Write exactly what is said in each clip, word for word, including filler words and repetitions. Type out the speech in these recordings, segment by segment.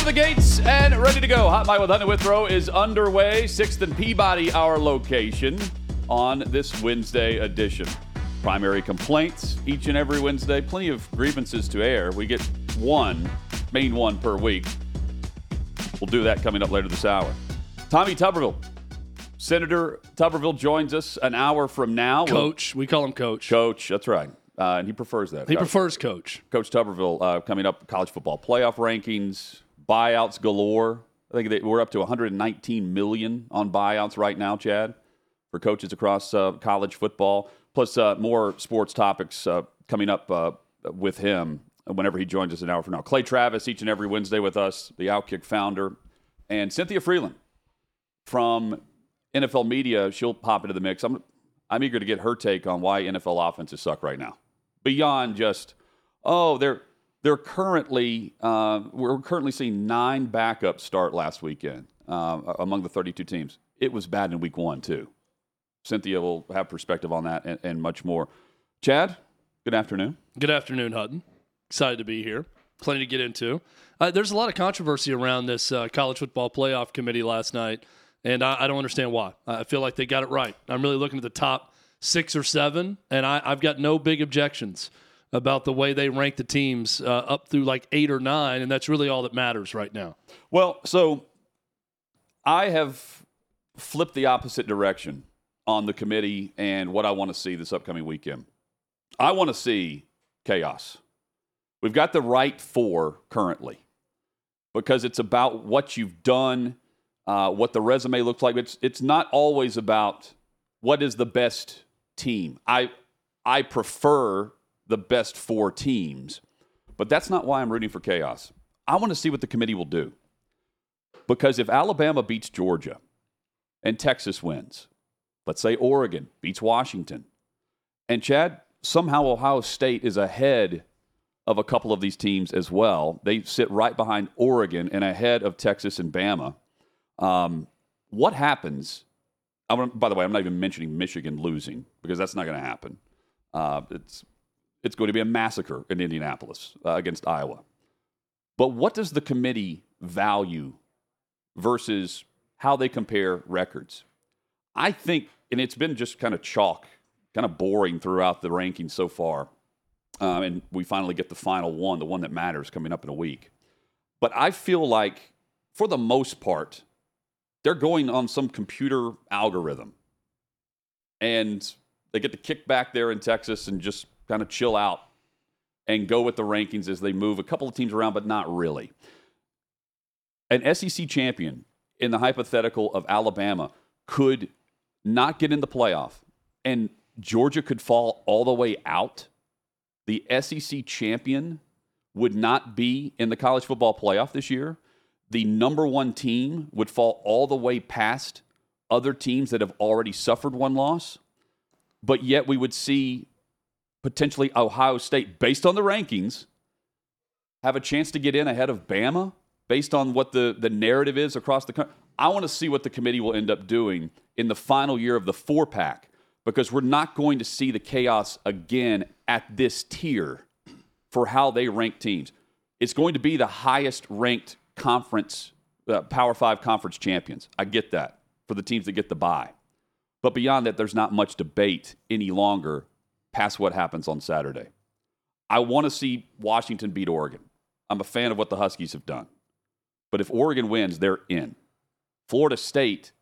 out of the gates and ready to go. Hot Mike with Hunter Withrow is underway. sixth and Peabody, our location, on this Wednesday edition. Primary complaints each and every Wednesday. Plenty of grievances to air. We get one, main one per week. We'll do that coming up later this hour. Tommy Tuberville. Senator Tuberville joins us an hour from now. Coach. We'll, we call him Coach. Coach, that's right. Uh, and he prefers that. He Coach. prefers Coach. Coach Tuberville uh, coming up, college football playoff rankings, buyouts galore. I think they, we're up to one hundred nineteen million dollars on buyouts right now, Chad, for coaches across uh, college football. Plus uh, more sports topics uh, coming up uh, with him whenever he joins us an hour from now. Clay Travis each and every Wednesday with us, the Outkick founder. And Cynthia Freeland from N F L Media, she'll pop into the mix. I'm, I'm eager to get her take on why N F L offenses suck right now. Beyond just, oh, they're they're currently uh, we're currently seeing nine backups start last weekend uh, among the thirty-two teams. It was bad in week one too. Cynthia will have perspective on that and, and much more. Chad, good afternoon. Good afternoon, Hutton. Excited to be here. Plenty to get into. Uh, there's a lot of controversy around this uh, college football playoff committee last night, and I, I don't understand why. I feel like they got it right. I'm really looking at the top six or seven, and I, I've got no big objections about the way they rank the teams uh, up through like eight or nine, and that's really all that matters right now. Well, so I have flipped the opposite direction on the committee and what I want to see this upcoming weekend. I want to see chaos. We've got the right four currently because it's about what you've done, uh, what the resume looks like. It's it's not always about what is the best team. I I prefer the best four teams, but that's not why I'm rooting for chaos. I want to see what the committee will do because if Alabama beats Georgia and Texas wins, let's say Oregon beats Washington. And, Chad, somehow Ohio State is ahead of a couple of these teams as well. They sit right behind Oregon and ahead of Texas and Bama. Um, what happens? I want, by the way, I'm not even mentioning Michigan losing because that's not going to happen. Uh, it's, it's going to be a massacre in Indianapolis uh, against Iowa. But what does the committee value versus how they compare records? I think, and it's been just kind of chalk, kind of boring throughout the rankings so far. Um, and we finally get the final one, the one that matters, coming up in a week. But I feel like, for the most part, they're going on some computer algorithm. And they get to kick back there in Texas and just kind of chill out and go with the rankings as they move a couple of teams around, but not really. An S E C champion in the hypothetical of Alabama could not get in the playoff, and Georgia could fall all the way out. The S E C champion would not be in the college football playoff this year. The number one team would fall all the way past other teams that have already suffered one loss. But yet we would see potentially Ohio State, based on the rankings, have a chance to get in ahead of Bama based on what the, the narrative is across the country. I want to see what the committee will end up doing in the final year of the four-pack because we're not going to see the chaos again at this tier for how they rank teams. It's going to be the highest-ranked conference, uh, Power Five conference champions. I get that for the teams that get the bye. But beyond that, there's not much debate any longer past what happens on Saturday. I want to see Washington beat Oregon. I'm a fan of what the Huskies have done. But if Oregon wins, they're in. Florida State,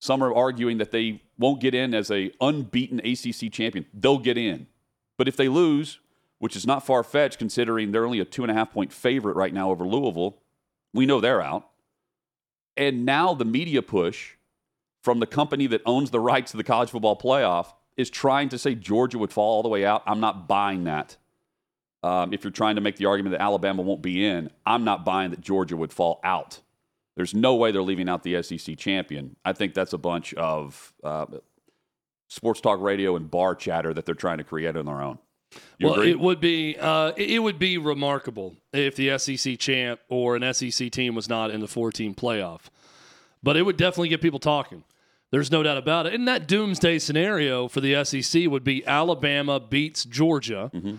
some are arguing that they won't get in as an unbeaten A C C champion. They'll get in. But if they lose, which is not far-fetched considering they're only a two-and-a-half-point favorite right now over Louisville, we know they're out. And now the media push from the company that owns the rights to the college football playoff is trying to say Georgia would fall all the way out. I'm not buying that. Um, if you're trying to make the argument that Alabama won't be in, I'm not buying that Georgia would fall out. There's no way they're leaving out the S E C champion. I think that's a bunch of uh, sports talk radio and bar chatter that they're trying to create on their own. You well, agree? It would be uh, it would be remarkable if the S E C champ or an S E C team was not in the four-team playoff. But it would definitely get people talking. There's no doubt about it. And that doomsday scenario for the S E C would be Alabama beats Georgia, mm-hmm.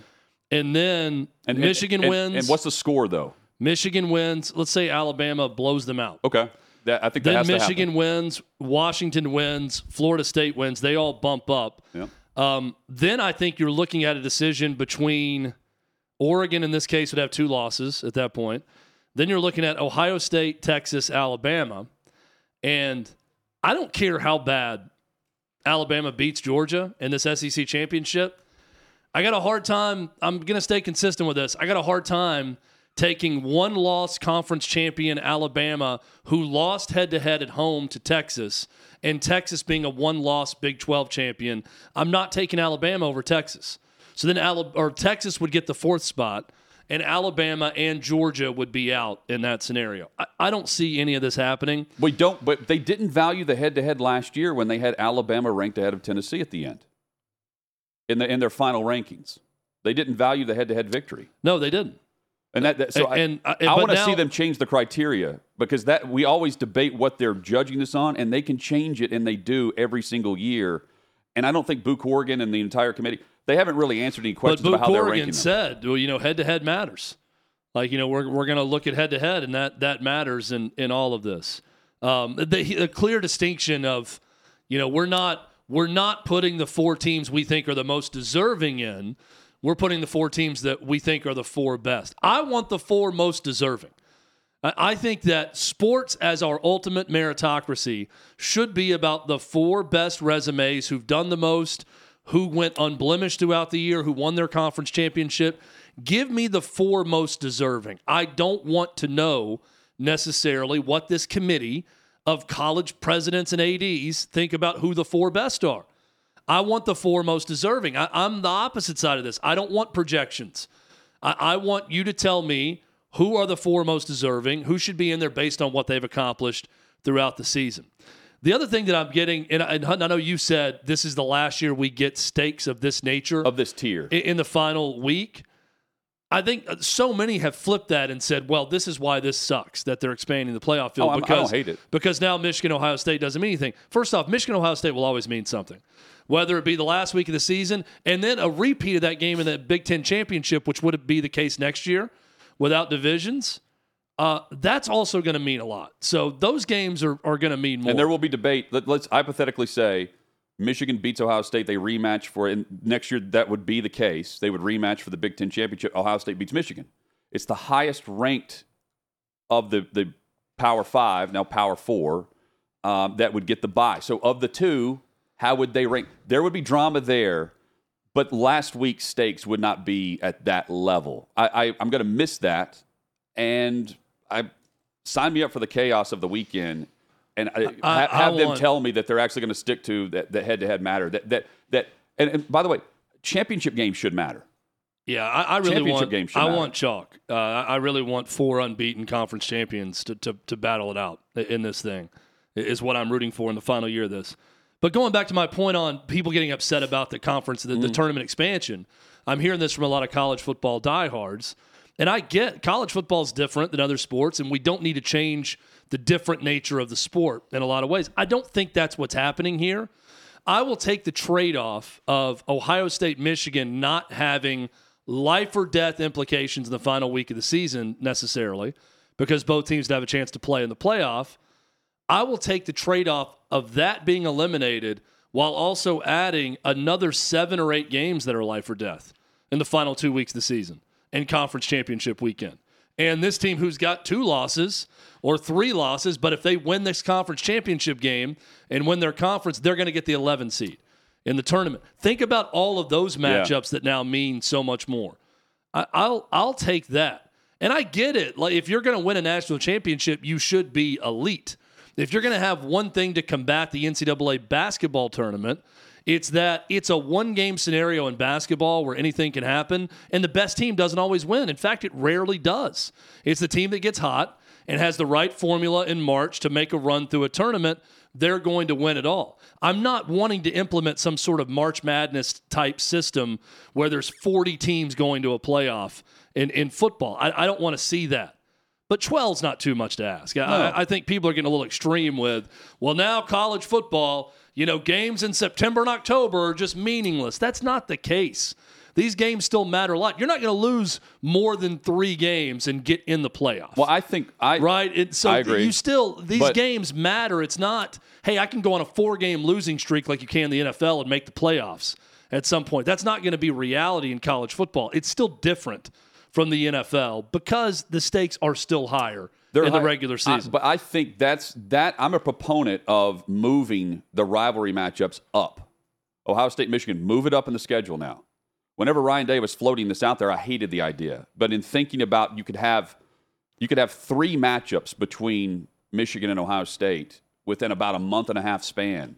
and then and, Michigan and, and, wins. And what's the score, though? Michigan wins. Let's say Alabama blows them out. Okay. That, I think that then has Michigan to wins, Washington wins, Florida State wins. They all bump up. Yeah. Um, then I think you're looking at a decision between Oregon, in this case, would have two losses at that point. Then you're looking at Ohio State, Texas, Alabama. And I don't care how bad Alabama beats Georgia in this S E C championship. I got a hard time. I'm going to stay consistent with this. I got a hard time taking one loss conference champion Alabama who lost head-to-head at home to Texas, and Texas being a one-loss Big twelve champion. I'm not taking Alabama over Texas. So then Alabama, or Texas would get the fourth spot, and Alabama and Georgia would be out in that scenario. I, I don't see any of this happening. We don't, but they didn't value the head-to-head last year when they had Alabama ranked ahead of Tennessee at the end in, the, in their final rankings. They didn't value the head-to-head victory. No, they didn't. And that, that so and, I, I want to see them change the criteria, because that we always debate what they're judging this on, and they can change it, and they do every single year. And I don't think Boo Corrigan and the entire committee, they haven't really answered any questions about how Corrigan they're ranking them. But Boo Corrigan said, well, you know, head-to-head matters. Like, you know, we're we're going to look at head-to-head, and that that matters in, in all of this. Um, the, the clear distinction of, you know, we're not we're not putting the four teams we think are the most deserving in. We're putting the four teams that we think are the four best. I want the four most deserving. I think that sports, as our ultimate meritocracy, should be about the four best resumes who've done the most, who went unblemished throughout the year, who won their conference championship. Give me the four most deserving. I don't want to know necessarily what this committee of college presidents and A Ds think about who the four best are. I want the four most deserving. I, I'm the opposite side of this. I don't want projections. I, I want you to tell me who are the four most deserving, who should be in there based on what they've accomplished throughout the season. The other thing that I'm getting, and, and Hunt, I know you said this is the last year we get stakes of this nature. Of this tier. In, in the final week. I think so many have flipped that and said, well, this is why this sucks, that they're expanding the playoff field. Oh, because, I don't hate it. Because now Michigan, Ohio State doesn't mean anything. First off, Michigan, Ohio State will always mean something, whether it be the last week of the season and then a repeat of that game in the Big Ten Championship, which would be the case next year without divisions. Uh, that's also going to mean a lot. So those games are, are going to mean more. And there will be debate. Let, let's hypothetically say Michigan beats Ohio State. They rematch for it. And next year, that would be the case. They would rematch for the Big Ten Championship. Ohio State beats Michigan. It's the highest ranked of the, the Power Five, now Power Four, um, that would get the bye. So of the two, how would they rank? There would be drama there, but last week's stakes would not be at that level. I, I, I'm going to miss that, and I sign me up for the chaos of the weekend, and I, I, have, have I them want... tell me that they're actually going to stick to that, that head-to-head matter. That that that, and, and by the way, championship games should matter. Yeah, I, I really want. Games should I matter. want chalk. Uh, I really want four unbeaten conference champions to, to to battle it out in this thing. Is what I'm rooting for in the final year of this. But going back to my point on people getting upset about the conference, the, the mm. tournament expansion, I'm hearing this from a lot of college football diehards. And I get college football is different than other sports, and we don't need to change the different nature of the sport in a lot of ways. I don't think that's what's happening here. I will take the trade-off of Ohio State, Michigan not having life or death implications in the final week of the season necessarily, because both teams have a chance to play in the playoff. I will take the trade-off of that being eliminated while also adding another seven or eight games that are life or death in the final two weeks of the season and conference championship weekend. And this team who's got two losses or three losses, but if they win this conference championship game and win their conference, they're going to get the eleven seed in the tournament. Think about all of those matchups yeah. that now mean so much more. I, I'll I'll take that. And I get it. Like, if you're going to win a national championship, you should be elite. If you're going to have one thing to combat the N C double A basketball tournament, it's that it's a one-game scenario in basketball where anything can happen, and the best team doesn't always win. In fact, it rarely does. It's the team that gets hot and has the right formula in March to make a run through a tournament. They're going to win it all. I'm not wanting to implement some sort of March Madness-type system where there's forty teams going to a playoff in, in football. I, I don't want to see that. But twelve's not too much to ask. I, no. I think people are getting a little extreme with, well, now college football, you know, games in September and October are just meaningless. That's not the case. These games still matter a lot. You're not going to lose more than three games and get in the playoffs. Well, I think I right. It, so I agree. You still these but, games matter. It's not, hey, I can go on a four-game losing streak like you can in the N F L and make the playoffs at some point. That's not going to be reality in college football. It's still different from the N F L because the stakes are still higher. They're in high, the regular season. I, but I think that's that. I'm a proponent of moving the rivalry matchups up. Ohio State, Michigan, move it up in the schedule now. Whenever Ryan Day was floating this out there, I hated the idea. But in thinking about you could have you could have three matchups between Michigan and Ohio State within about a month and a half span.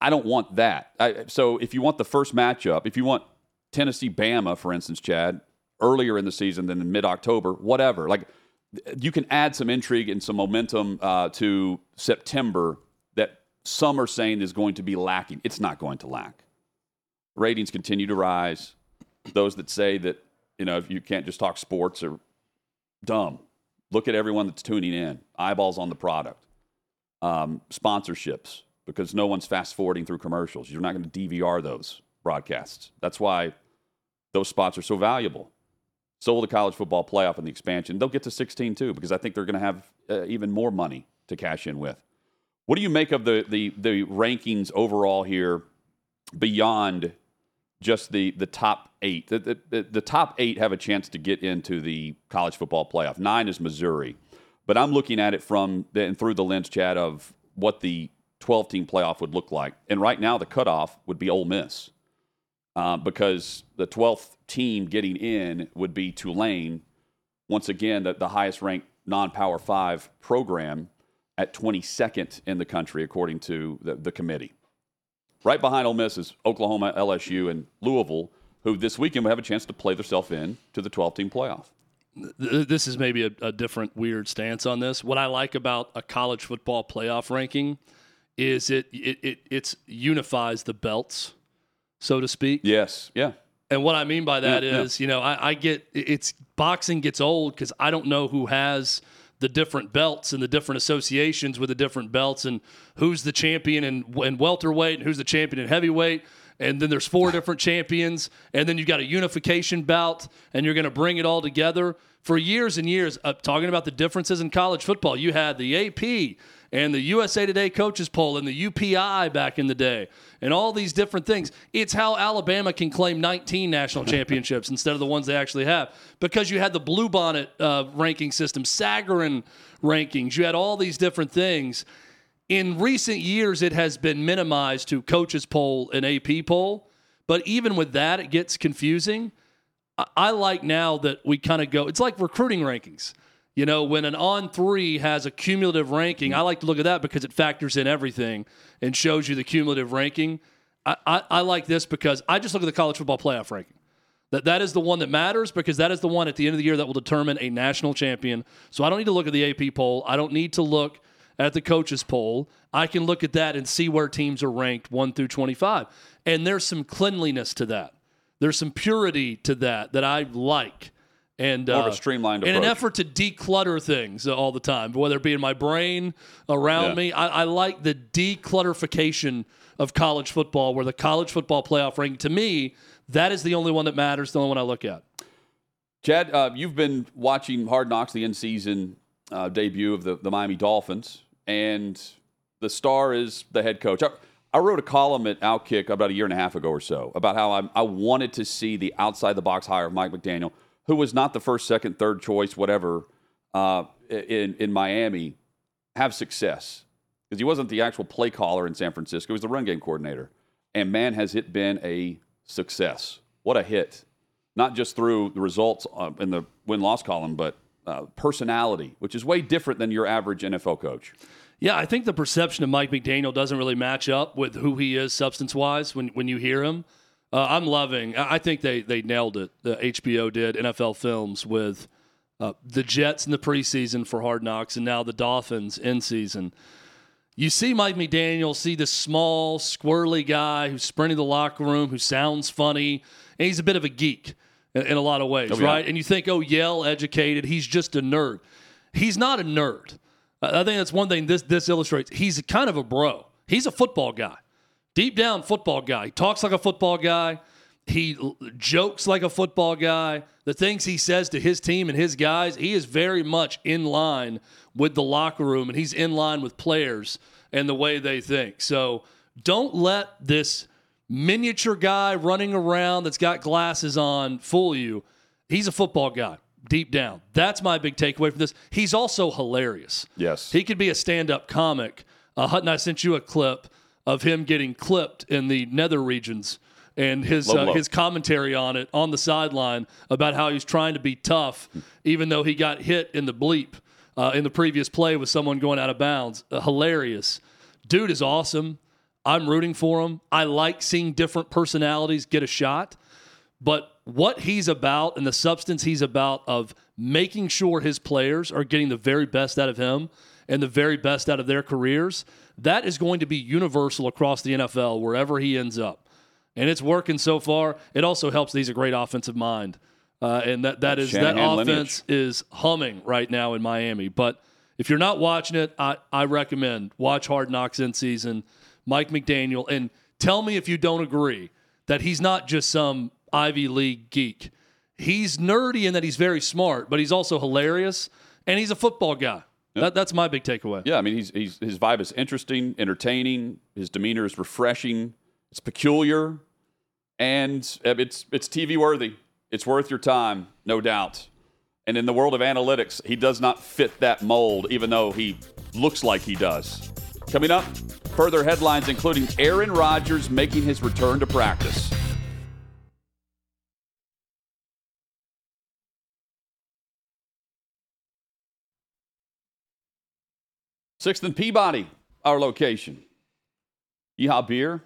I don't want that. I, so if you want the first matchup, if you want Tennessee-Bama, for instance, Chad, earlier in the season than in mid-October, whatever. Like, you can add some intrigue and some momentum uh, to September that some are saying is going to be lacking. It's not going to lack. Ratings continue to rise. Those that say that, you know, if you can't just talk sports are dumb. Look at everyone that's tuning in. Eyeballs on the product. Um, sponsorships, because no one's fast-forwarding through commercials. You're not going to D V R those broadcasts. That's why those spots are so valuable. So will the college football playoff and the expansion. They'll get to sixteen, too, because I think they're going to have uh, even more money to cash in with. What do you make of the the, the rankings overall here beyond just the, the top eight? The, the, the top eight have a chance to get into the college football playoff. Nine is Missouri. But I'm looking at it from the, and through the lens, Chad, of what the twelve-team playoff would look like. And right now the cutoff would be Ole Miss. Uh, because the twelfth team getting in would be Tulane. Once again, the, the highest-ranked non-Power five program at twenty-second in the country, according to the, the committee. Right behind Ole Miss is Oklahoma, L S U, and Louisville, who this weekend will have a chance to play themselves in to the twelve-team playoff. This is maybe a, a different weird stance on this. What I like about a college football playoff ranking is it it, it it's unifies the belts, so to speak. Yes. Yeah. And what I mean by that yeah, is, yeah. you know, I, I get it's boxing gets old because I don't know who has the different belts and the different associations with the different belts and who's the champion in, in welterweight and who's the champion in heavyweight. And then there's four different champions. And then you've got a unification bout and you're going to bring it all together. For years and years, uh, talking about the differences in college football, you had the A P and the U S A Today coaches poll and the U P I back in the day and all these different things. It's how Alabama can claim nineteen national championships instead of the ones they actually have because you had the Bluebonnet uh, ranking system, Sagarin rankings. You had all these different things. In recent years, it has been minimized to coaches poll and A P poll. But even with that, it gets confusing. I like now that we kind of go, it's like recruiting rankings. You know, when an on three has a cumulative ranking, I like to look at that because it factors in everything and shows you the cumulative ranking. I, I, I like this because I just look at the college football playoff ranking. That that is the one that matters because that is the one at the end of the year that will determine a national champion. So I don't need to look at the A P poll. I don't need to look at the coaches poll. I can look at that and see where teams are ranked one through twenty-five. And there's some cleanliness to that. There's some purity to that that I like. And, More uh, of a streamlined approach. In an effort to declutter things all the time, whether it be in my brain, around yeah. me. I, I like the declutterification of college football, where the college football playoff ranking, to me, that is the only one that matters, the only one I look at. Chad, uh, you've been watching Hard Knocks, the in-season uh, debut of the, the Miami Dolphins, and the star is the head coach. I, I wrote a column at Outkick about a year and a half ago or so about how I, I wanted to see the outside-the-box hire of Mike McDaniel, who was not the first, second, third choice, whatever, uh, in, in Miami, have success. Because he wasn't the actual play caller in San Francisco. He was the run game coordinator. And man, has it been a success. What a hit. Not just through the results uh, in the win-loss column, but uh, personality, which is way different than your average N F L coach. Yeah, I think the perception of Mike McDaniel doesn't really match up with who he is substance-wise when, when you hear him. Uh, I'm loving. I think they they nailed it. The H B O did N F L Films with uh, the Jets in the preseason for Hard Knocks, and now the Dolphins in season. You see Mike McDaniel, see this small, squirrely guy who's sprinting the locker room, who sounds funny, and he's a bit of a geek in, in a lot of ways, oh, yeah. right? And you think, oh, Yale educated, he's just a nerd. He's not a nerd. I think that's one thing this this illustrates. He's kind of a bro. He's a football guy. Deep down football guy. He talks like a football guy. He jokes like a football guy. The things he says to his team and his guys, he is very much in line with the locker room, and he's in line with players and the way they think. So don't let this miniature guy running around that's got glasses on fool you. He's a football guy deep down. That's my big takeaway from this. He's also hilarious. Yes. He could be a stand-up comic. Uh, Hutton, I sent you a clip of him getting clipped in the nether regions and his low, uh, low. his commentary on it on the sideline about how he's trying to be tough, even though he got hit in the bleep uh, in the previous play with someone going out of bounds. Uh, hilarious. Dude is awesome. I'm rooting for him. I like seeing different personalities get a shot. But what he's about and the substance he's about of making sure his players are getting the very best out of him and the very best out of their careers, that is going to be universal across the N F L wherever he ends up. And it's working so far. It also helps that he's a great offensive mind. Uh, and that, that is that offense is humming right now in Miami. But if you're not watching it, I, I recommend watch Hard Knocks in season, Mike McDaniel, and tell me if you don't agree that he's not just some Ivy League geek. He's nerdy in that he's very smart, but he's also hilarious, and he's a football guy. Yep. That, that's my big takeaway. Yeah, I mean, he's, he's his vibe is interesting, entertaining. His demeanor is refreshing. It's peculiar, and it's it's T V worthy. It's worth your time, no doubt. And in the world of analytics, he does not fit that mold, even though he looks like he does. Coming up, further headlines, including Aaron Rodgers making his return to practice. Sixth and Peabody, our location. Yeehaw beer.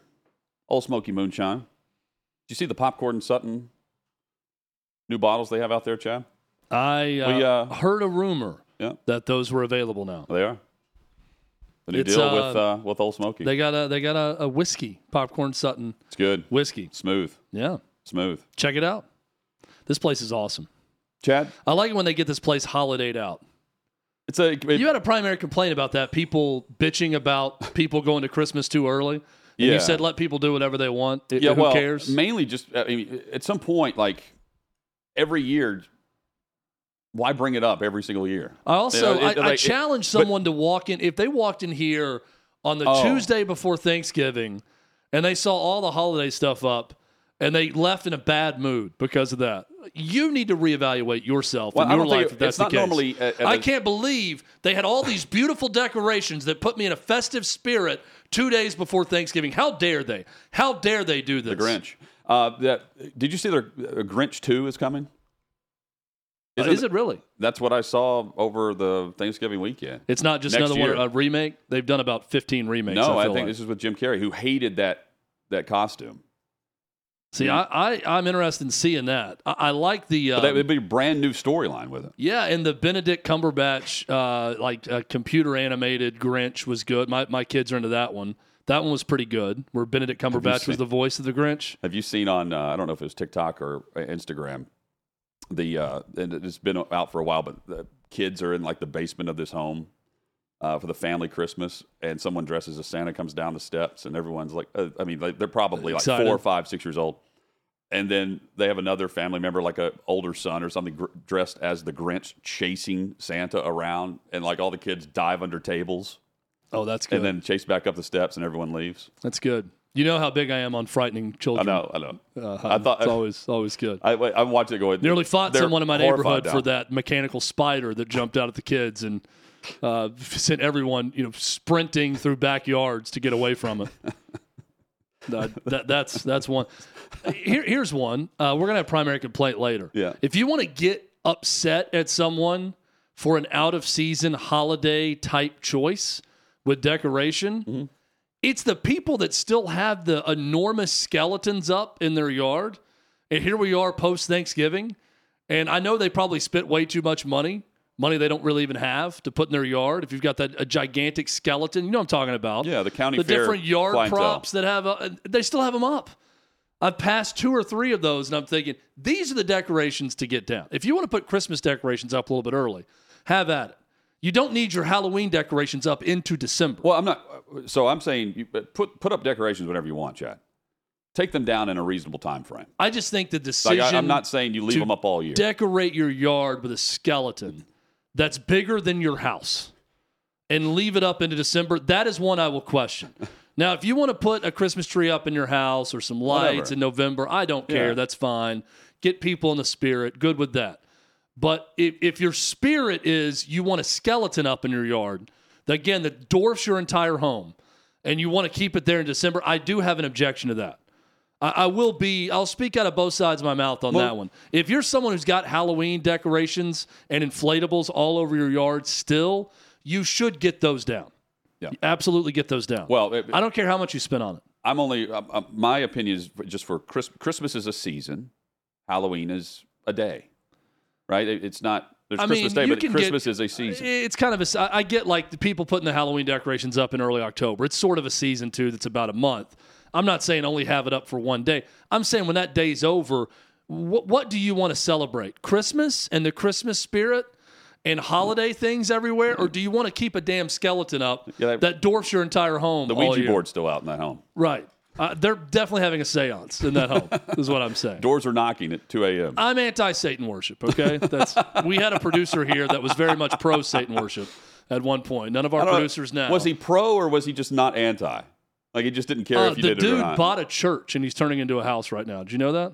Old Smoky moonshine. Did you see the popcorn and Sutton new bottles they have out there, Chad? I uh, we, uh, heard a rumor yeah. that those were available now. They are. The new it's, deal uh, with uh, with Old Smoky. They got a they got a, a whiskey popcorn Sutton. It's good whiskey. Smooth. Yeah. Smooth. Check it out. This place is awesome, Chad. I like it when they get this place holidayed out. It's a. It, you had a primary complaint about that. People bitching about people going to Christmas too early. And yeah. You said let people do whatever they want. It, yeah, who well, cares? Mainly just I mean, at some point, like every year, why bring it up every single year? I also you know, it, I, like, I challenge it, someone but, to walk in. If they walked in here on the oh. Tuesday before Thanksgiving and they saw all the holiday stuff up and they left in a bad mood because of that, you need to reevaluate yourself well, and your life it, if that's the case. Normally at, at I a, can't believe they had all these beautiful decorations that put me in a festive spirit two days before Thanksgiving. How dare they? How dare they do this? The Grinch. Uh, that, did you see the uh, Grinch two is coming? Is, uh, it, is it really? That's what I saw over the Thanksgiving weekend. It's not just Next another year. one, a remake? They've done about fifteen remakes. No, I, I think like. This is with Jim Carrey, who hated that that costume. See, mm-hmm. I, I, I'm interested in seeing that. I, I like the... Um, but that would be a brand new storyline with it. Yeah, and the Benedict Cumberbatch, uh, like, uh, computer-animated Grinch was good. My my kids are into that one. That one was pretty good, where Benedict Cumberbatch seen, was the voice of the Grinch. Have you seen on, uh, I don't know if it was TikTok or Instagram, the uh, and it's been out for a while, but the kids are in, like, the basement of this home uh, for the family Christmas, and someone dresses as Santa, comes down the steps, and everyone's like, uh, I mean, like, they're probably like excited. four, five, six years old. And then they have another family member, like an older son or something, gr- dressed as the Grinch chasing Santa around. And, like, all the kids dive under tables. Oh, that's good. And then chase back up the steps and everyone leaves. That's good. You know how big I am on frightening children. I know, I know. Uh, I thought, it's I, always always good. I, I watched it go. Nearly fought someone in my neighborhood for that mechanical spider that jumped out at the kids and uh, sent everyone, you know, sprinting through backyards to get away from it. Uh, that, that's that's one. Here, here's one. Uh, we're going to have primary complaint later. Yeah. If you want to get upset at someone for an out-of-season holiday-type choice with decoration, mm-hmm. it's the people that still have the enormous skeletons up in their yard. And here we are post-Thanksgiving, and I know they probably spent way too much money, money they don't really even have to put in their yard. If you've got that a gigantic skeleton, you know what I'm talking about. Yeah, the county the fair. The different yard clientele. Props that have, a, they still have them up. I've passed two or three of those, and I'm thinking, these are the decorations to get down. If you want to put Christmas decorations up a little bit early, have at it. You don't need your Halloween decorations up into December. Well, I'm not. So I'm saying you put, put up decorations whenever you want, Chad. take them down in a reasonable time frame. I just think the decision. Like I, I'm not saying you leave them up all year. Decorate your yard with a skeleton that's bigger than your house and leave it up into December. That is one I will question. Now, if you want to put a Christmas tree up in your house or some lights Whatever. in November, I don't care. Yeah. That's fine. Get people in the spirit. Good with that. But if, if your spirit is you want a skeleton up in your yard, again, that dwarfs your entire home, and you want to keep it there in December, I do have an objection to that. I, I will be, I'll speak out of both sides of my mouth on well, that one. If you're someone who's got Halloween decorations and inflatables all over your yard still, you should get those down. Yeah. Absolutely get those down. Well, it, I don't care how much you spend on it. I'm only, uh, uh, my opinion is just for Chris, Christmas is a season, Halloween is a day, right? It, it's not. There's I Christmas mean, Day, but Christmas get, is a season. It's kind of a. I get like the people putting the Halloween decorations up in early October. It's sort of a season too. That's about a month. I'm not saying only have it up for one day. I'm saying when that day's over, what what do you want to celebrate? Christmas and the Christmas spirit and holiday things everywhere, or do you want to keep a damn skeleton up yeah, that, that dwarfs your entire home? The Ouija all year? board's still out in that home, right? Uh, they're definitely having a seance in that home, is what I'm saying. Doors are knocking at two a.m. I'm anti-Satan worship, okay? That's we had a producer here that was very much pro-Satan worship at one point. None of our producers know, now. Was he pro or was he just not anti? Like, he just didn't care uh, if you did it or not. The dude bought a church, and he's turning into a house right now. Did you know that?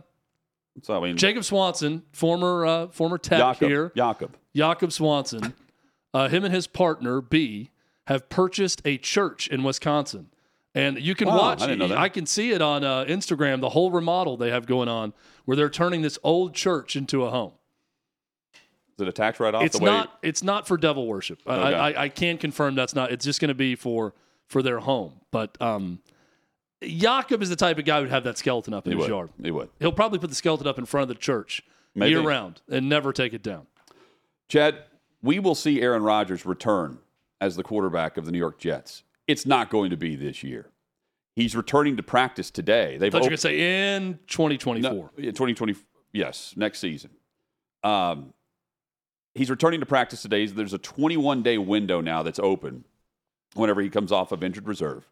That's what I mean. Jakob Swanson, former uh, former tech Jakob, here. Jakob. Jakob Swanson. Uh, him and his partner, B, have purchased a church in Wisconsin. And you can wow, watch, I, didn't know that. I can see it on uh, Instagram, the whole remodel they have going on, where they're turning this old church into a home. Is it a tax write-off? It's the not. Way... It's not for devil worship. Okay. I, I, I can confirm that's not. It's just going to be for for their home. But um, Jakob is the type of guy who'd have that skeleton up in he his would. yard. He would. He'll probably put the skeleton up in front of the church Maybe. year round and never take it down. Chad, we will see Aaron Rodgers return as the quarterback of the New York Jets. It's not going to be this year. He's returning to practice today. They've I thought you were going to say in twenty twenty-four. No, in twenty twenty, yes, next season. Um, he's returning to practice today. There's a twenty-one day window now that's open whenever he comes off of injured reserve.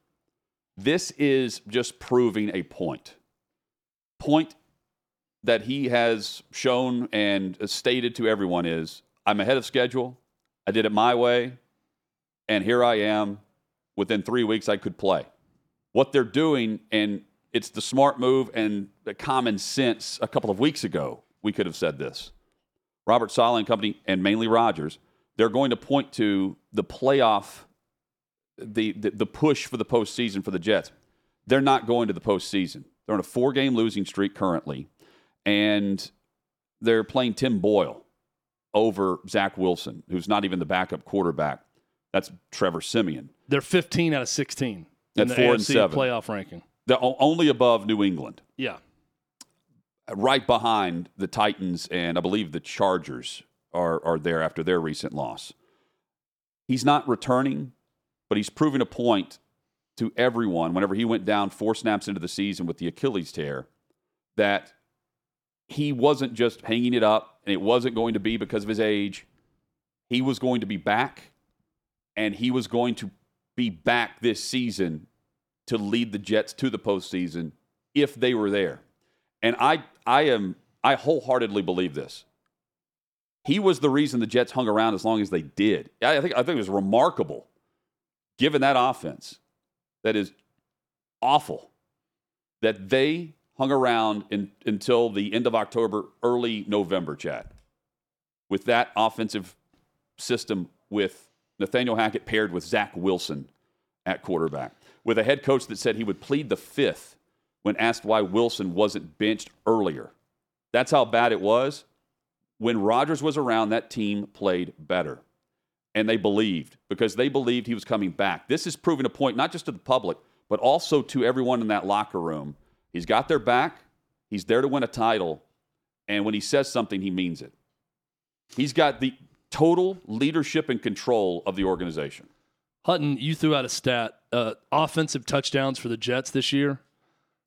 This is just proving a point. Point that he has shown and stated to everyone is, I'm ahead of schedule. I did it my way. And here I am. Within three weeks, I could play. What they're doing, and it's the smart move and the common sense. A couple of weeks ago, we could have said this. Robert Saleh and company, and mainly Rodgers, they're going to point to the playoff, the, the the push for the postseason for the Jets. They're not going to the postseason. They're on a four-game losing streak currently, and they're playing Tim Boyle over Zach Wilson, who's not even the backup quarterback. That's Trevor Siemian. They're fifteen out of sixteen in the A F C playoff ranking. They're only above New England. Yeah. Right behind the Titans, and I believe the Chargers are, are there after their recent loss. He's not returning, but he's proven a point to everyone whenever he went down four snaps into the season with the Achilles tear that he wasn't just hanging it up, and it wasn't going to be because of his age. He was going to be back. And he was going to be back this season to lead the Jets to the postseason if they were there. And I I am I wholeheartedly believe this. He was the reason the Jets hung around as long as they did. I think I think it was remarkable, given that offense that is awful, that they hung around in, until the end of October, early November, Chad, with that offensive system with Nathaniel Hackett paired with Zach Wilson at quarterback, with a head coach that said he would plead the fifth when asked why Wilson wasn't benched earlier. That's how bad it was. When Rodgers was around, that team played better. And they believed, because they believed he was coming back. This is proving a point, not just to the public, but also to everyone in that locker room. He's got their back. He's there to win a title. And when he says something, he means it. He's got the total leadership and control of the organization. Hutton, you threw out a stat. Uh, offensive touchdowns for the Jets this year.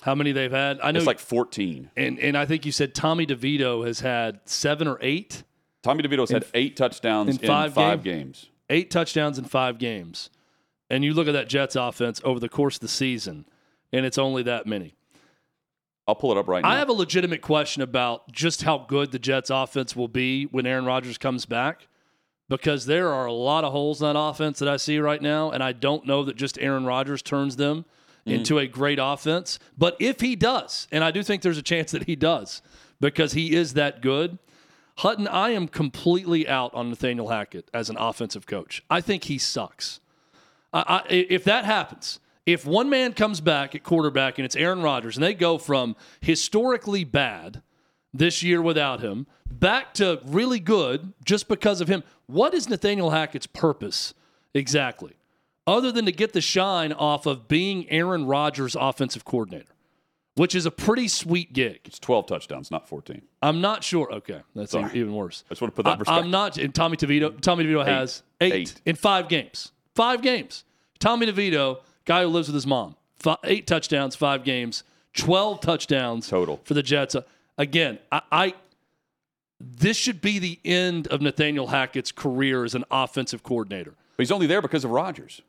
How many they've had? I know it's like fourteen. And and I think you said Tommy DeVito has had seven or eight. Tommy DeVito's had eight touchdowns in five, in five game, games. Eight touchdowns in five games. And you look at that Jets offense over the course of the season, and it's only that many. I'll pull it up right now. I have a legitimate question about just how good the Jets' offense will be when Aaron Rodgers comes back, because there are a lot of holes in that offense that I see right now, and I don't know that just Aaron Rodgers turns them mm. into a great offense. But if he does, and I do think there's a chance that he does because he is that good, Hutton, I am completely out on Nathaniel Hackett as an offensive coach. I think he sucks. I, I, if that happens, if one man comes back at quarterback and it's Aaron Rodgers and they go from historically bad this year without him back to really good just because of him, what is Nathaniel Hackett's purpose exactly other than to get the shine off of being Aaron Rodgers' offensive coordinator? Which is a pretty sweet gig. It's twelve touchdowns, not fourteen. I'm not sure. Okay, that's Sorry. even worse. I just want to put that in perspective. I'm not. And Tommy DeVito, Tommy DeVito eight. has eight, eight in five games. Five games. Tommy DeVito, guy who lives with his mom. Five, eight touchdowns, five games, twelve touchdowns total for the Jets. Again, I, I this should be the end of Nathaniel Hackett's career as an offensive coordinator. But he's only there because of Rodgers.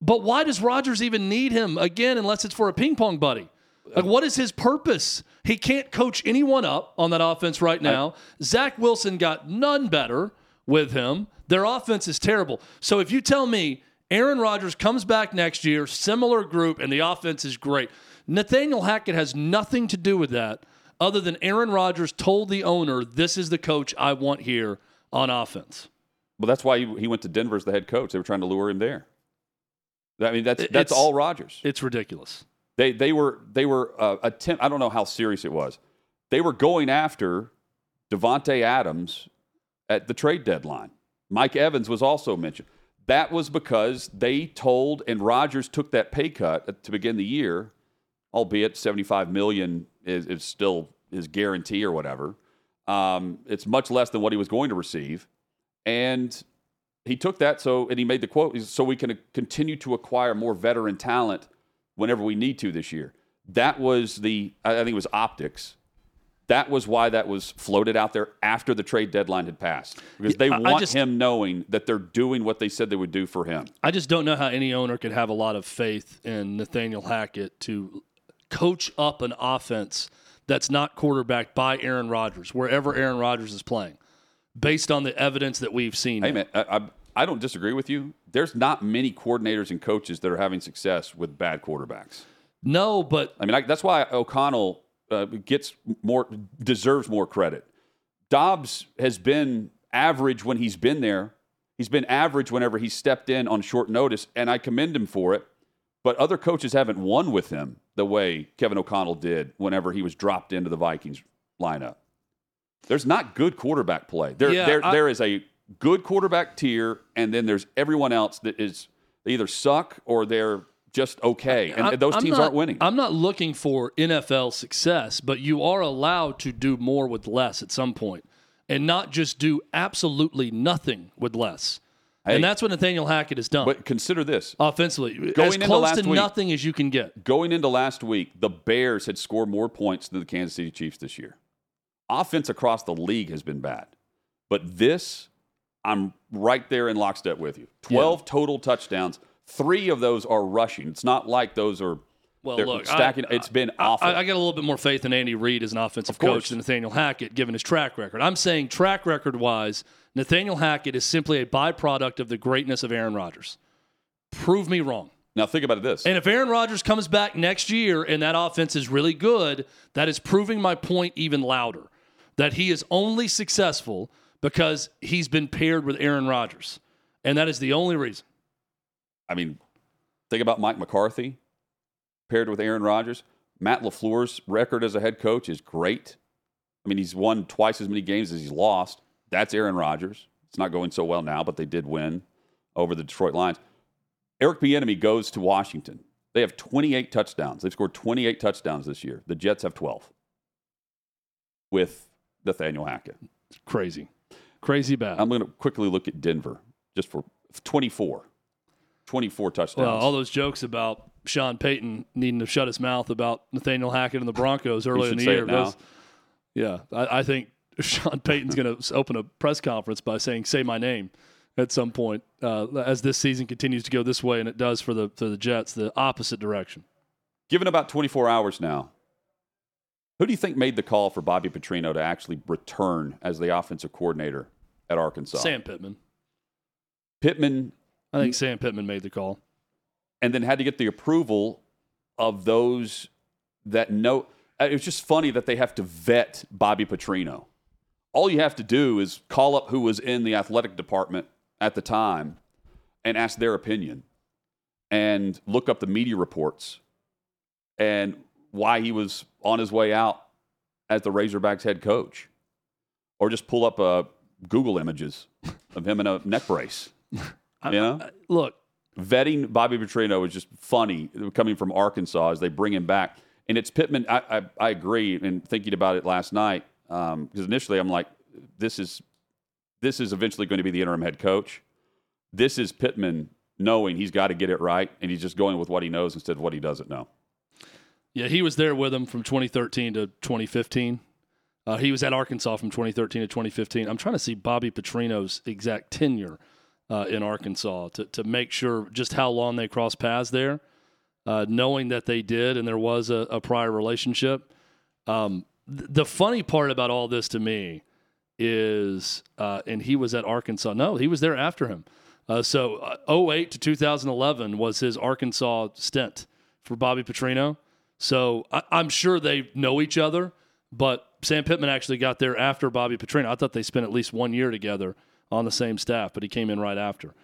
But why does Rodgers even need him again, unless it's for a ping pong buddy? Like, what is his purpose? He can't coach anyone up on that offense right now. I, Zach Wilson got none better with him. Their offense is terrible. So if you tell me Aaron Rodgers comes back next year, similar group, and the offense is great, Nathaniel Hackett has nothing to do with that other than Aaron Rodgers told the owner, this is the coach I want here on offense. Well, that's why he went to Denver as the head coach. They were trying to lure him there. I mean, that's that's it's, all Rodgers. It's ridiculous. They they were they were uh, attempt. I don't know how serious it was. They were going after Devontae Adams at the trade deadline. Mike Evans was also mentioned. That was because they told, and Rodgers took that pay cut to begin the year, albeit seventy-five million dollars is, is still his guarantee or whatever. Um, it's much less than what he was going to receive, and he took that. So and he made the quote so we can continue to acquire more veteran talent whenever we need to this year. That was the, I think it was optics. That was why that was floated out there after the trade deadline had passed. Because they I, want I just, him knowing that they're doing what they said they would do for him. I just don't know how any owner could have a lot of faith in Nathaniel Hackett to coach up an offense that's not quarterbacked by Aaron Rodgers, wherever Aaron Rodgers is playing, based on the evidence that we've seen. Hey, man, I, I, I don't disagree with you. There's not many coordinators and coaches that are having success with bad quarterbacks. No, but I mean, I, that's why O'Connell uh, gets more, deserves more credit. Dobbs has been average when he's been there. He's been average whenever he stepped in on short notice, and I commend him for it. But other coaches haven't won with him the way Kevin O'Connell did whenever he was dropped into the Vikings lineup. There's not good quarterback play. There, yeah, there, I, there is a good quarterback tier, and then there's everyone else that is they either suck or they're just okay. And I, those I'm teams not, aren't winning. I'm not looking for N F L success, but you are allowed to do more with less at some point and not just do absolutely nothing with less. Hey, and that's what Nathaniel Hackett has done. But consider this. Offensively, as close to week, nothing as you can get. Going into last week, the Bears had scored more points than the Kansas City Chiefs this year. Offense across the league has been bad. But this... I'm right there in lockstep with you. twelve yeah. total touchdowns. Three of those are rushing. It's not like those are well, look, stacking. I, it's been I, awful. I, I got a little bit more faith in Andy Reid as an offensive coach than Nathaniel Hackett, given his track record. I'm saying track record-wise, Nathaniel Hackett is simply a byproduct of the greatness of Aaron Rodgers. Prove me wrong. Now think about this. And if Aaron Rodgers comes back next year and that offense is really good, that is proving my point even louder, that he is only successful – because he's been paired with Aaron Rodgers, and that is the only reason. I mean, think about Mike McCarthy paired with Aaron Rodgers. Matt LaFleur's record as a head coach is great. I mean, he's won twice as many games as he's lost. That's Aaron Rodgers. It's not going so well now, but they did win over the Detroit Lions. Eric Bieniemy goes to Washington. They have twenty-eight touchdowns. They've scored twenty-eight touchdowns this year. The Jets have twelve with Nathaniel Hackett. It's crazy. Crazy bad. I'm going to quickly look at Denver just for twenty-four. twenty-four touchdowns. Well, all those jokes about Sean Payton needing to shut his mouth about Nathaniel Hackett and the Broncos early in the year. Those, yeah, I, I think Sean Payton's going to open a press conference by saying, say my name at some point uh, as this season continues to go this way, and it does for the, for the Jets, the opposite direction. Given about twenty-four hours now, Who do you think made the call for Bobby Petrino to actually return as the offensive coordinator at Arkansas? Sam Pittman. Pittman. I think Sam Pittman made the call. And then had to get the approval of those that know. It was just funny that they have to vet Bobby Petrino. All you have to do is call up who was in the athletic department at the time and ask their opinion and look up the media reports and why he was on his way out as the Razorbacks head coach, or just pull up uh, Google images of him in a neck brace. You know? I, I, look. Vetting Bobby Petrino is just funny coming from Arkansas as they bring him back. And it's Pittman. I, I, I agree. And thinking about it last night, because um, initially I'm like, this is this is eventually going to be the interim head coach. This is Pittman knowing he's got to get it right, and he's just going with what he knows instead of what he doesn't know. Yeah, he was there with him from twenty thirteen to twenty fifteen. Uh, he was at Arkansas from twenty thirteen to twenty fifteen. I'm trying to see Bobby Petrino's exact tenure uh, in Arkansas to, to make sure just how long they crossed paths there, uh, knowing that they did and there was a, a prior relationship. Um, th- the funny part about all this to me is, uh, and he was at Arkansas. No, he was there after him. Uh, so uh, oh eight to two thousand eleven was his Arkansas stint for Bobby Petrino. So I, I'm sure they know each other, but Sam Pittman actually got there after Bobby Petrino. I thought they spent at least one year together on the same staff, but he came in right after.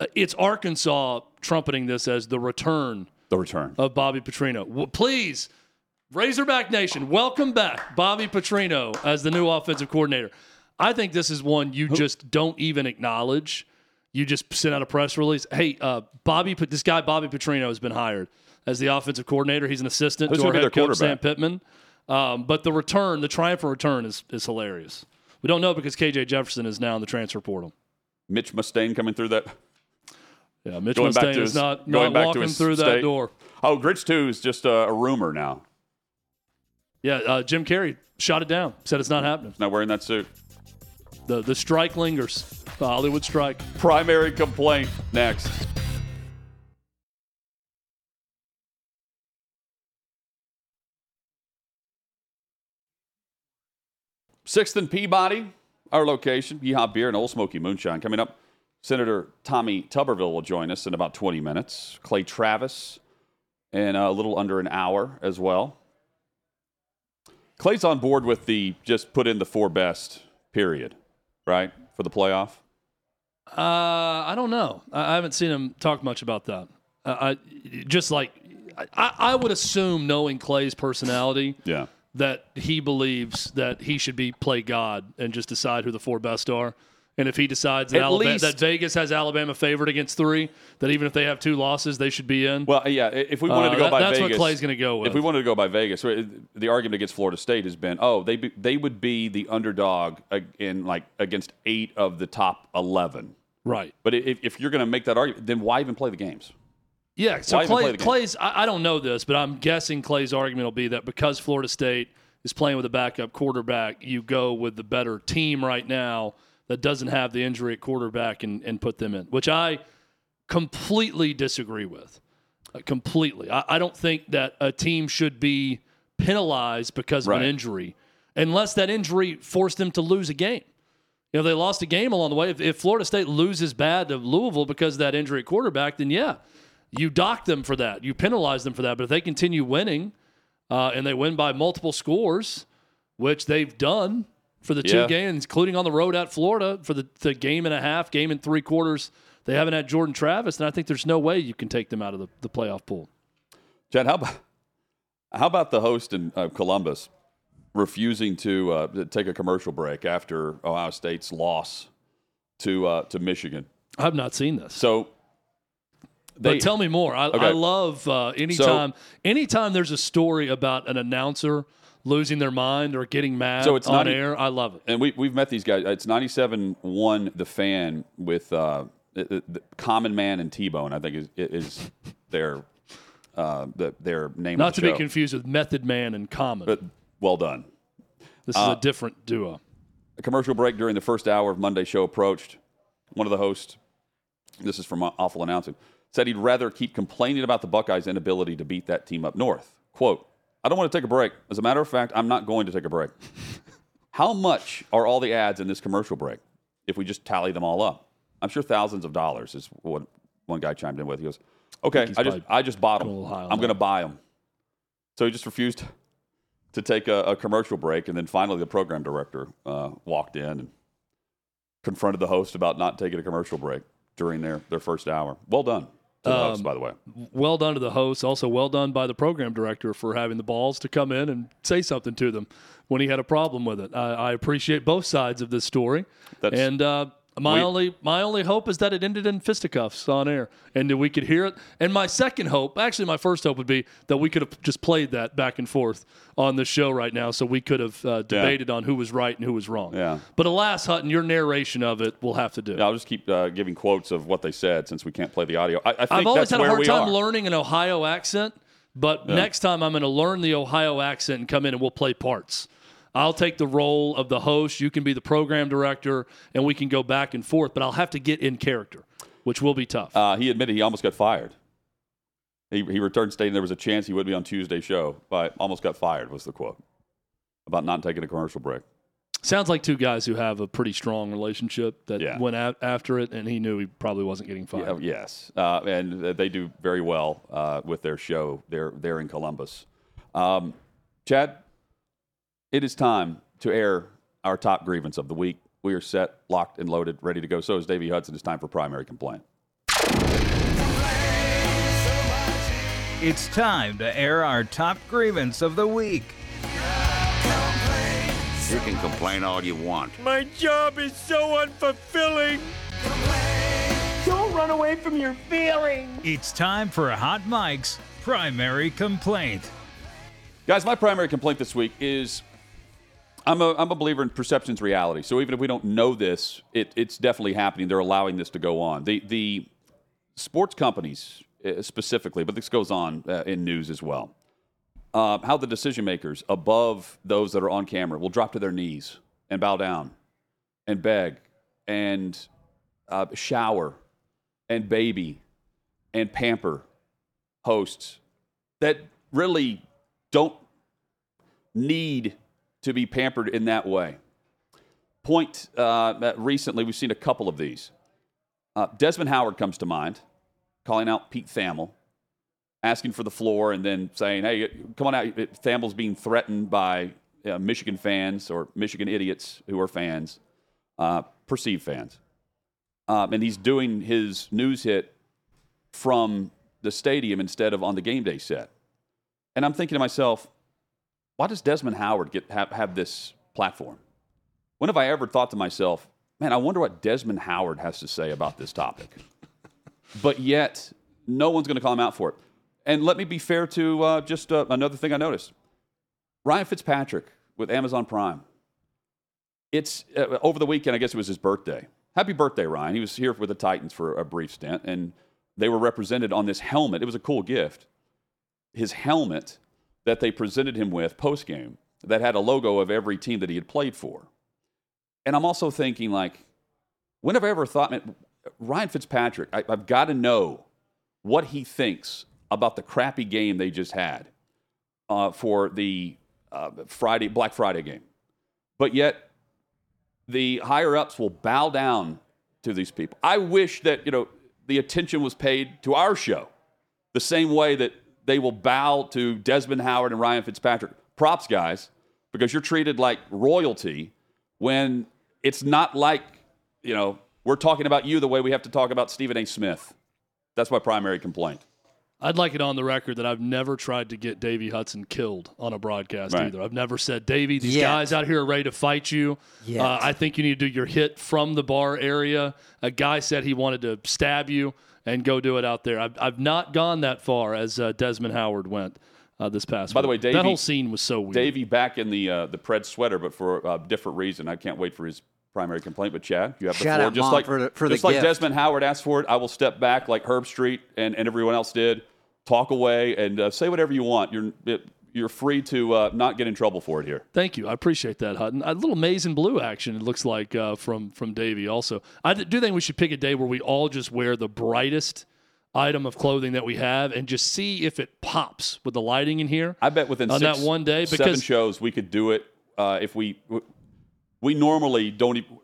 Uh, it's Arkansas trumpeting this as the return, the return of Bobby Petrino. Well, please, Razorback Nation, welcome back Bobby Petrino as the new offensive coordinator. I think this is one you just don't even acknowledge. You just sent out a press release. Hey, uh, Bobby, this guy Bobby Petrino has been hired as the offensive coordinator. He's an assistant Who's to our head coach, Sam Pittman. Um, but the return, the triumphant return is is hilarious. We don't know because K J Jefferson is now in the transfer portal. Mitch Mustaine coming through that. Yeah, Mitch going Mustaine is his, not, going not back walking to his through state. That door. Oh, Grinch two is just a, a rumor now. Yeah, uh, Jim Carrey shot it down, said it's not happening. He's not wearing that suit. The, the strike lingers, the Hollywood strike. Primary complaint next. Sixth and Peabody, our location, Yeehaw Beer and Old Smoky Moonshine. Coming up, Senator Tommy Tuberville will join us in about twenty minutes. Clay Travis in a little under an hour as well. Clay's on board with the just put in the four best, period, right, for the playoff? Uh, I don't know. I haven't seen him talk much about that. Uh, I just like I, I would assume, knowing Clay's personality, yeah, that he believes that he should be play God and just decide who the four best are. And if he decides that, Alabama, least, that Vegas has Alabama favored against three, that even if they have two losses, they should be in. Well, yeah, if we wanted to go uh, by that's Vegas. That's what Clay's going to go with. If we wanted to go by Vegas, the argument against Florida State has been, oh, they be, they would be the underdog in like against eight of the top eleven. Right. But if, if you're going to make that argument, then why even play the games? Yeah, so Clay, Clay's, I don't know this, but I'm guessing Clay's argument will be that because Florida State is playing with a backup quarterback, you go with the better team right now that doesn't have the injury at quarterback and, and put them in, which I completely disagree with. Uh, completely. I, I don't think that a team should be penalized because of right. an injury unless that injury forced them to lose a game. You know, they lost a game along the way. If, if Florida State loses bad to Louisville because of that injury at quarterback, then yeah, you dock them for that. You penalize them for that. But if they continue winning uh, and they win by multiple scores, which they've done for the yeah. two games, including on the road at Florida, for the, the game and a half, game and three quarters, they haven't had Jordan Travis, and I think there's no way you can take them out of the, the playoff pool. Chad, how about, how about the host in uh, Columbus refusing to uh, take a commercial break after Ohio State's loss to uh, to Michigan? I've not seen this. So... They, but tell me more. I, okay. I love uh, anytime so, anytime there's a story about an announcer losing their mind or getting mad so it's on ninety, air, I love it. And we, we've met these guys. It's ninety-seven one The Fan with uh, the, the Common Man and T-Bone, I think is, is their, uh, the, their name Not of the to show. Be confused with Method Man and Common. But well done. This uh, is a different duo. A commercial break during the first hour of Monday's show approached. One of the hosts, this is from Awful Announcing, said he'd rather keep complaining about the Buckeyes' inability to beat that team up north. Quote, I don't want to take a break. As a matter of fact, I'm not going to take a break. How much are all the ads in this commercial break if we just tally them all up? I'm sure thousands of dollars is what one guy chimed in with. He goes, okay, I, I just I just bought them. I'm going to buy them. So he just refused to take a, a commercial break. And then finally the program director uh, walked in and confronted the host about not taking a commercial break during their, their first hour. Well done to the um, host, by the way. Well done to the host. Also well done by the program director for having the balls to come in and say something to them when he had a problem with it. I, I appreciate both sides of this story. That's, and uh, my, we, only, my only hope is that it ended in fisticuffs on air and that we could hear it. And my second hope, actually my first hope would be that we could have just played that back and forth on the show right now so we could have uh, debated yeah. on who was right and who was wrong. Yeah. But alas, Hutton, your narration of it will have to do. Yeah, I'll just keep uh, giving quotes of what they said since we can't play the audio. I, I think I've always that's had a hard time are. learning an Ohio accent, but yeah. next time I'm going to learn the Ohio accent and come in and we'll play parts. I'll take the role of the host. You can be the program director, and we can go back and forth. But I'll have to get in character, which will be tough. Uh, he admitted he almost got fired. He he returned stating there was a chance he would be on Tuesday's show, but almost got fired was the quote about not taking a commercial break. Sounds like two guys who have a pretty strong relationship that yeah. went a- after it, and he knew he probably wasn't getting fired. Yeah, yes, uh, and they do very well uh, with their show. They're, they're in Columbus. Um, Chad, it is time to air our top grievance of the week. We are set, locked, and loaded, ready to go. So is Davey Hudson. It's time for Primary Complaint. It's time to air our top grievance of the week. You can complain all you want. My job is so unfulfilling. Don't run away from your feelings. It's time for Hot Mike's Primary Complaint. Guys, my primary complaint this week is... I'm a I'm a believer in perception's reality. So even if we don't know this, it, it's definitely happening. They're allowing this to go on. The the sports companies specifically, but this goes on uh, in news as well. Uh, how the decision makers above those that are on camera will drop to their knees and bow down, and beg, and uh, shower, and baby, and pamper hosts that really don't need to be pampered in that way. Point, uh, recently we've seen a couple of these. Uh, Desmond Howard comes to mind, calling out Pete Thamel, asking for the floor, and then saying, hey, come on out. Thamel's being threatened by uh, Michigan fans or Michigan idiots who are fans, uh, perceived fans. Um, and he's doing his news hit from the stadium instead of on the game day set. And I'm thinking to myself, why does Desmond Howard get have, have this platform? When have I ever thought to myself, man, I wonder what Desmond Howard has to say about this topic? But yet, no one's going to call him out for it. And let me be fair to uh, just uh, another thing I noticed. Ryan Fitzpatrick with Amazon Prime. It's uh, over the weekend, I guess it was his birthday. Happy birthday, Ryan. He was here with the Titans for a brief stint, and they were represented on this helmet. It was a cool gift. His helmet that they presented him with post-game that had a logo of every team that he had played for. And I'm also thinking, like, when have I ever thought, man, Ryan Fitzpatrick, I, I've got to know what he thinks about the crappy game they just had uh, for the uh, Friday Black Friday game. But yet, the higher-ups will bow down to these people. I wish that, you know, the attention was paid to our show the same way that they will bow to Desmond Howard and Ryan Fitzpatrick. Props, guys, because you're treated like royalty when it's not like, you know, we're talking about you the way we have to talk about Stephen A. Smith. That's my primary complaint. I'd like it on the record that I've never tried to get Davey Hudson killed on a broadcast right. either. I've never said, Davey, these Yet. guys out here are ready to fight you. Uh, I think you need to do your hit from the bar area. A guy said he wanted to stab you. And go do it out there. I've, I've not gone that far as uh, Desmond Howard went uh, this past week. By the way, Davey, that whole scene was so weird. Davey back in the uh, the Pred sweater, but for a different reason. I can't wait for his primary complaint. But, Chad, you have the Shout floor. Out, just Mom, like, for the, for just the like gift. Desmond Howard asked for it, I will step back like Herb Street and, and everyone else did. Talk away and uh, say whatever you want. You're it, you're free to uh, not get in trouble for it here. Thank you. I appreciate that, Hutton. A little maize and blue action, it looks like, uh, from, from Davey also. I do think we should pick a day where we all just wear the brightest item of clothing that we have and just see if it pops with the lighting in here. I bet within on six, that one day, seven shows we could do it uh, if we we normally don't even.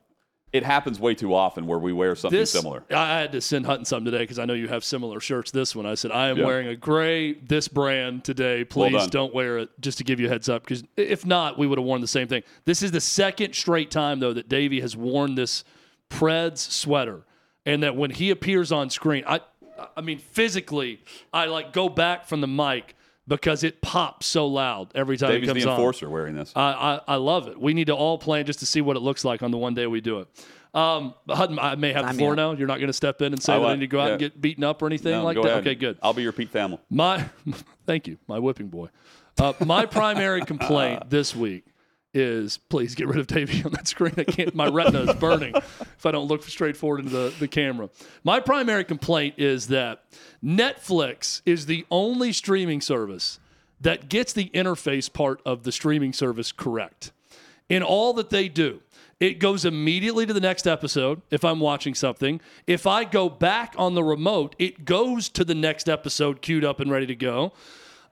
It happens way too often where we wear something this, similar. I had to send Hutton some today because I know you have similar shirts. This one, I said, I am yeah. wearing a gray, this brand today. Please well don't wear it, just to give you a heads up. Because if not, we would have worn the same thing. This is the second straight time, though, that Davey has worn this Preds sweater. And that when he appears on screen, I I mean, physically, I like go back from the mic because it pops so loud every time Davey's it comes on. Davey's the enforcer on. Wearing this. I, I I love it. We need to all plan just to see what it looks like on the one day we do it. Um, Hutton, I may have the I'm floor now. You're not going to step in and say I, that I need to go out yeah. and get beaten up or anything no, like that? Ahead. Okay, good. I'll be your Pete Thamel. My, thank you, my whipping boy. Uh, my primary complaint uh, this week is, please get rid of Davey on that screen. I can't. My retina is burning if I don't look straight forward into the, the camera. My primary complaint is that Netflix is the only streaming service that gets the interface part of the streaming service correct. In all that they do, it goes immediately to the next episode if I'm watching something. If I go back on the remote, it goes to the next episode queued up and ready to go.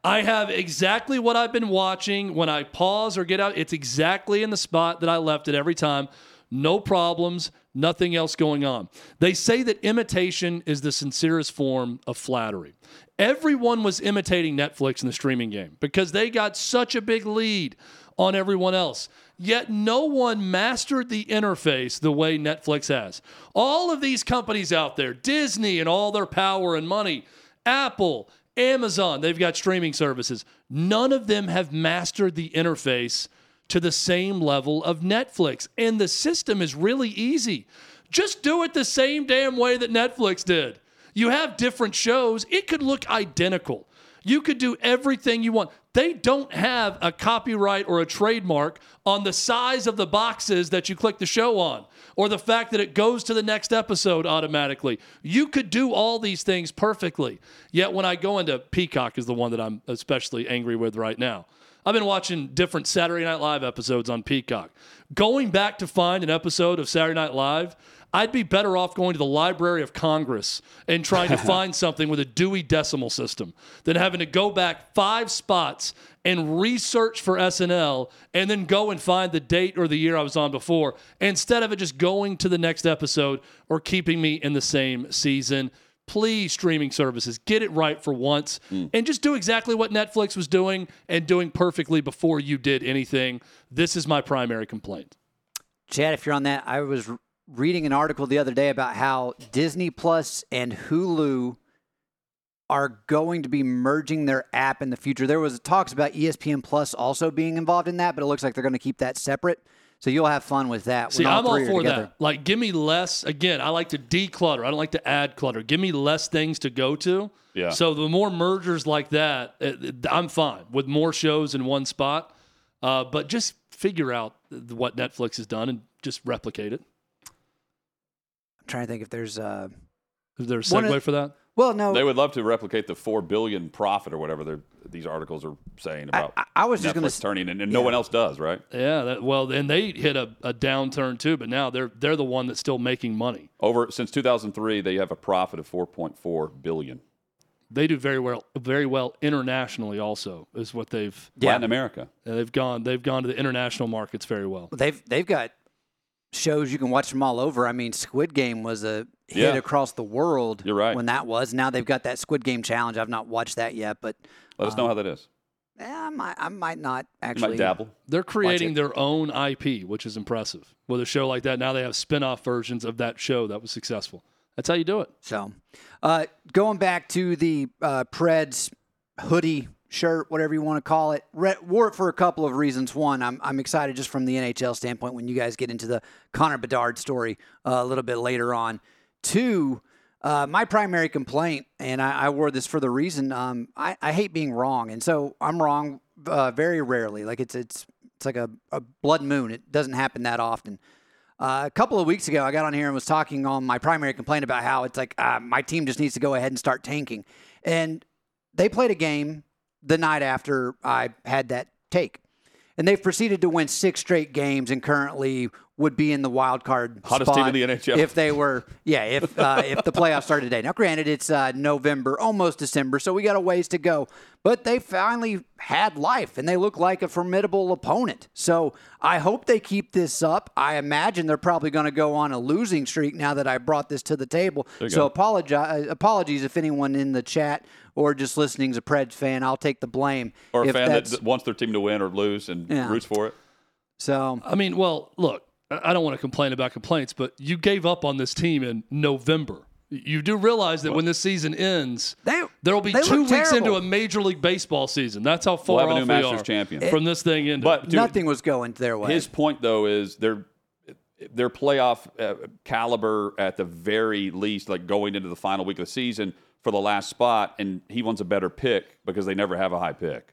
I have exactly what I've been watching. When I pause or get out, it's exactly in the spot that I left it every time. No problems, nothing else going on. They say that imitation is the sincerest form of flattery. Everyone was imitating Netflix in the streaming game because they got such a big lead on everyone else. Yet no one mastered the interface the way Netflix has. All of these companies out there, Disney and all their power and money, Apple, Amazon, they've got streaming services. None of them have mastered the interface to the same level of Netflix. And the system is really easy. Just do it the same damn way that Netflix did. You have different shows. It could look identical. You could do everything you want. They don't have a copyright or a trademark on the size of the boxes that you click the show on or the fact that it goes to the next episode automatically. You could do all these things perfectly. Yet when I go into Peacock is the one that I'm especially angry with right now. I've been watching different Saturday Night Live episodes on Peacock. Going back to find an episode of Saturday Night Live, I'd be better off going to the Library of Congress and trying to find something with a Dewey Decimal System than having to go back five spots and research for S N L and then go and find the date or the year I was on before, instead of it just going to the next episode or keeping me in the same season. Please, streaming services, get it right for once mm. and just do exactly what Netflix was doing and doing perfectly before you did anything. This is my primary complaint. Chad, if you're on that, I was re- reading an article the other day about how Disney Plus and Hulu are going to be merging their app in the future. There was talks about E S P N Plus also being involved in that, but it looks like they're going to keep that separate. So you'll have fun with that. See, all I'm all for that. Like, give me less. Again, I like to declutter. I don't like to add clutter. Give me less things to go to. Yeah. So the more mergers like that, it, it, I'm fine with more shows in one spot. Uh, but just figure out what Netflix has done and just replicate it. I'm trying to think if there's a... Is there a segue of, for that? Well, no. They would love to replicate the four billion dollars profit or whatever these articles are saying about I, I was Netflix just gonna, turning, and, and yeah. no one else does, right? Yeah, that, well, and they hit a, a downturn too, but now they're they're the one that's still making money. Over since two thousand three, they have a profit of four point four billion dollars. They do very well, very well internationally. Also, is what they've yeah. Latin America. They've gone, they've gone to the international markets very well. They've they've got shows you can watch from all over. I mean, Squid Game was a hit yeah. across the world. You're right. When that was, now they've got that Squid Game challenge. I've not watched that yet, but let us um, know how that is. Yeah, I might, I might not actually. You might dabble. They're creating their own I P, which is impressive. With a show like that, now they have spin-off versions of that show that was successful. That's how you do it. So, uh, going back to the uh, Preds hoodie, shirt, whatever you want to call it, Re- wore it for a couple of reasons. One, I'm I'm excited just from the N H L standpoint when you guys get into the Connor Bedard story uh, a little bit later on. Two, uh, my primary complaint, and I, I wore this for the reason, um, I, I hate being wrong. And so I'm wrong uh, very rarely. Like it's it's it's like a, a blood moon. It doesn't happen that often. Uh, a couple of weeks ago, I got on here and was talking on my primary complaint about how it's like uh, my team just needs to go ahead and start tanking. And they played a game the night after I had that take, and they've proceeded to win six straight games and currently would be in the wild card hottest spot team in the N H L if they were, yeah, if uh, if the playoffs started today. Now, granted, it's uh, November, almost December, so we got a ways to go. But they finally had life, and they look like a formidable opponent. So I hope they keep this up. I imagine they're probably going to go on a losing streak now that I brought this to the table. So apologize, apologies if anyone in the chat or just listening is a Preds fan. I'll take the blame. Or a fan that wants their team to win or lose and yeah. roots for it. So I mean, well, look. I don't want to complain about complaints, but you gave up on this team in November. You do realize that well, when this season ends, they, there'll be two weeks terrible. into a Major League Baseball season. That's how far we'll off we Masters are champion. from this thing ending. But dude, nothing was going their way. His point, though, is their their playoff uh, caliber at the very least, like going into the final week of the season for the last spot, and he wants a better pick because they never have a high pick.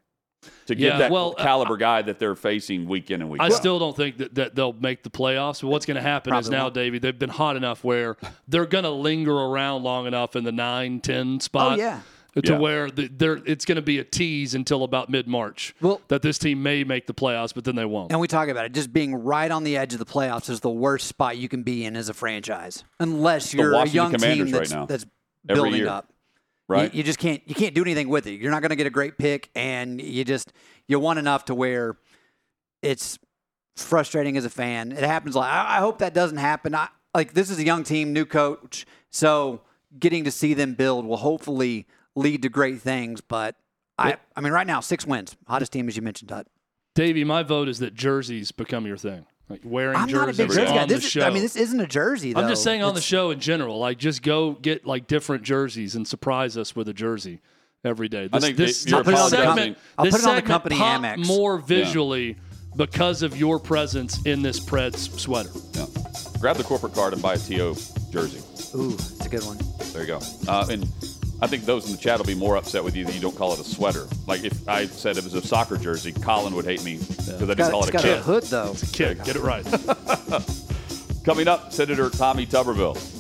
To get yeah, that well, caliber uh, guy that they're facing week in and week out. I well, still don't think that, that they'll make the playoffs. But what's going to happen is now, Davey, they've been hot enough where they're going to linger around long enough in the nine, ten spot oh, yeah. to yeah. where they're, it's going to be a tease until about mid-March well, that this team may make the playoffs, but then they won't. And we talk about it. Just being right on the edge of the playoffs is the worst spot you can be in as a franchise, unless you're a young team that's, right that's building year. up. Right. You, you just can't you can't do anything with it. You're not going to get a great pick, and you just you want enough to where it's frustrating as a fan. It happens. Like I, I hope that doesn't happen. I, like this is a young team, new coach, so getting to see them build will hopefully lead to great things. But I I mean, right now, six wins, hottest team as you mentioned, Todd. Davey, my vote is that jerseys become your thing. Like wearing I'm jerseys not a big jersey guy. This the is, show. I mean, this isn't a jersey, though. I'm just saying on it's, the show in general, like just go get like different jerseys and surprise us with a jersey every day. This, I think this, you're this segment, I'll this put it on the company Amex more visually yeah. because of your presence in this Preds sweater. Yeah. Grab the corporate card and buy a T O jersey. Ooh, that's a good one. There you go. Uh, and I think those in the chat will be more upset with you that you don't call it a sweater. Like if I said it was a soccer jersey, Colin would hate me because yeah. I didn't got, call it a kit. It's got a hood, though. It's a kit. Get it right. Coming up, Senator Tommy Tuberville.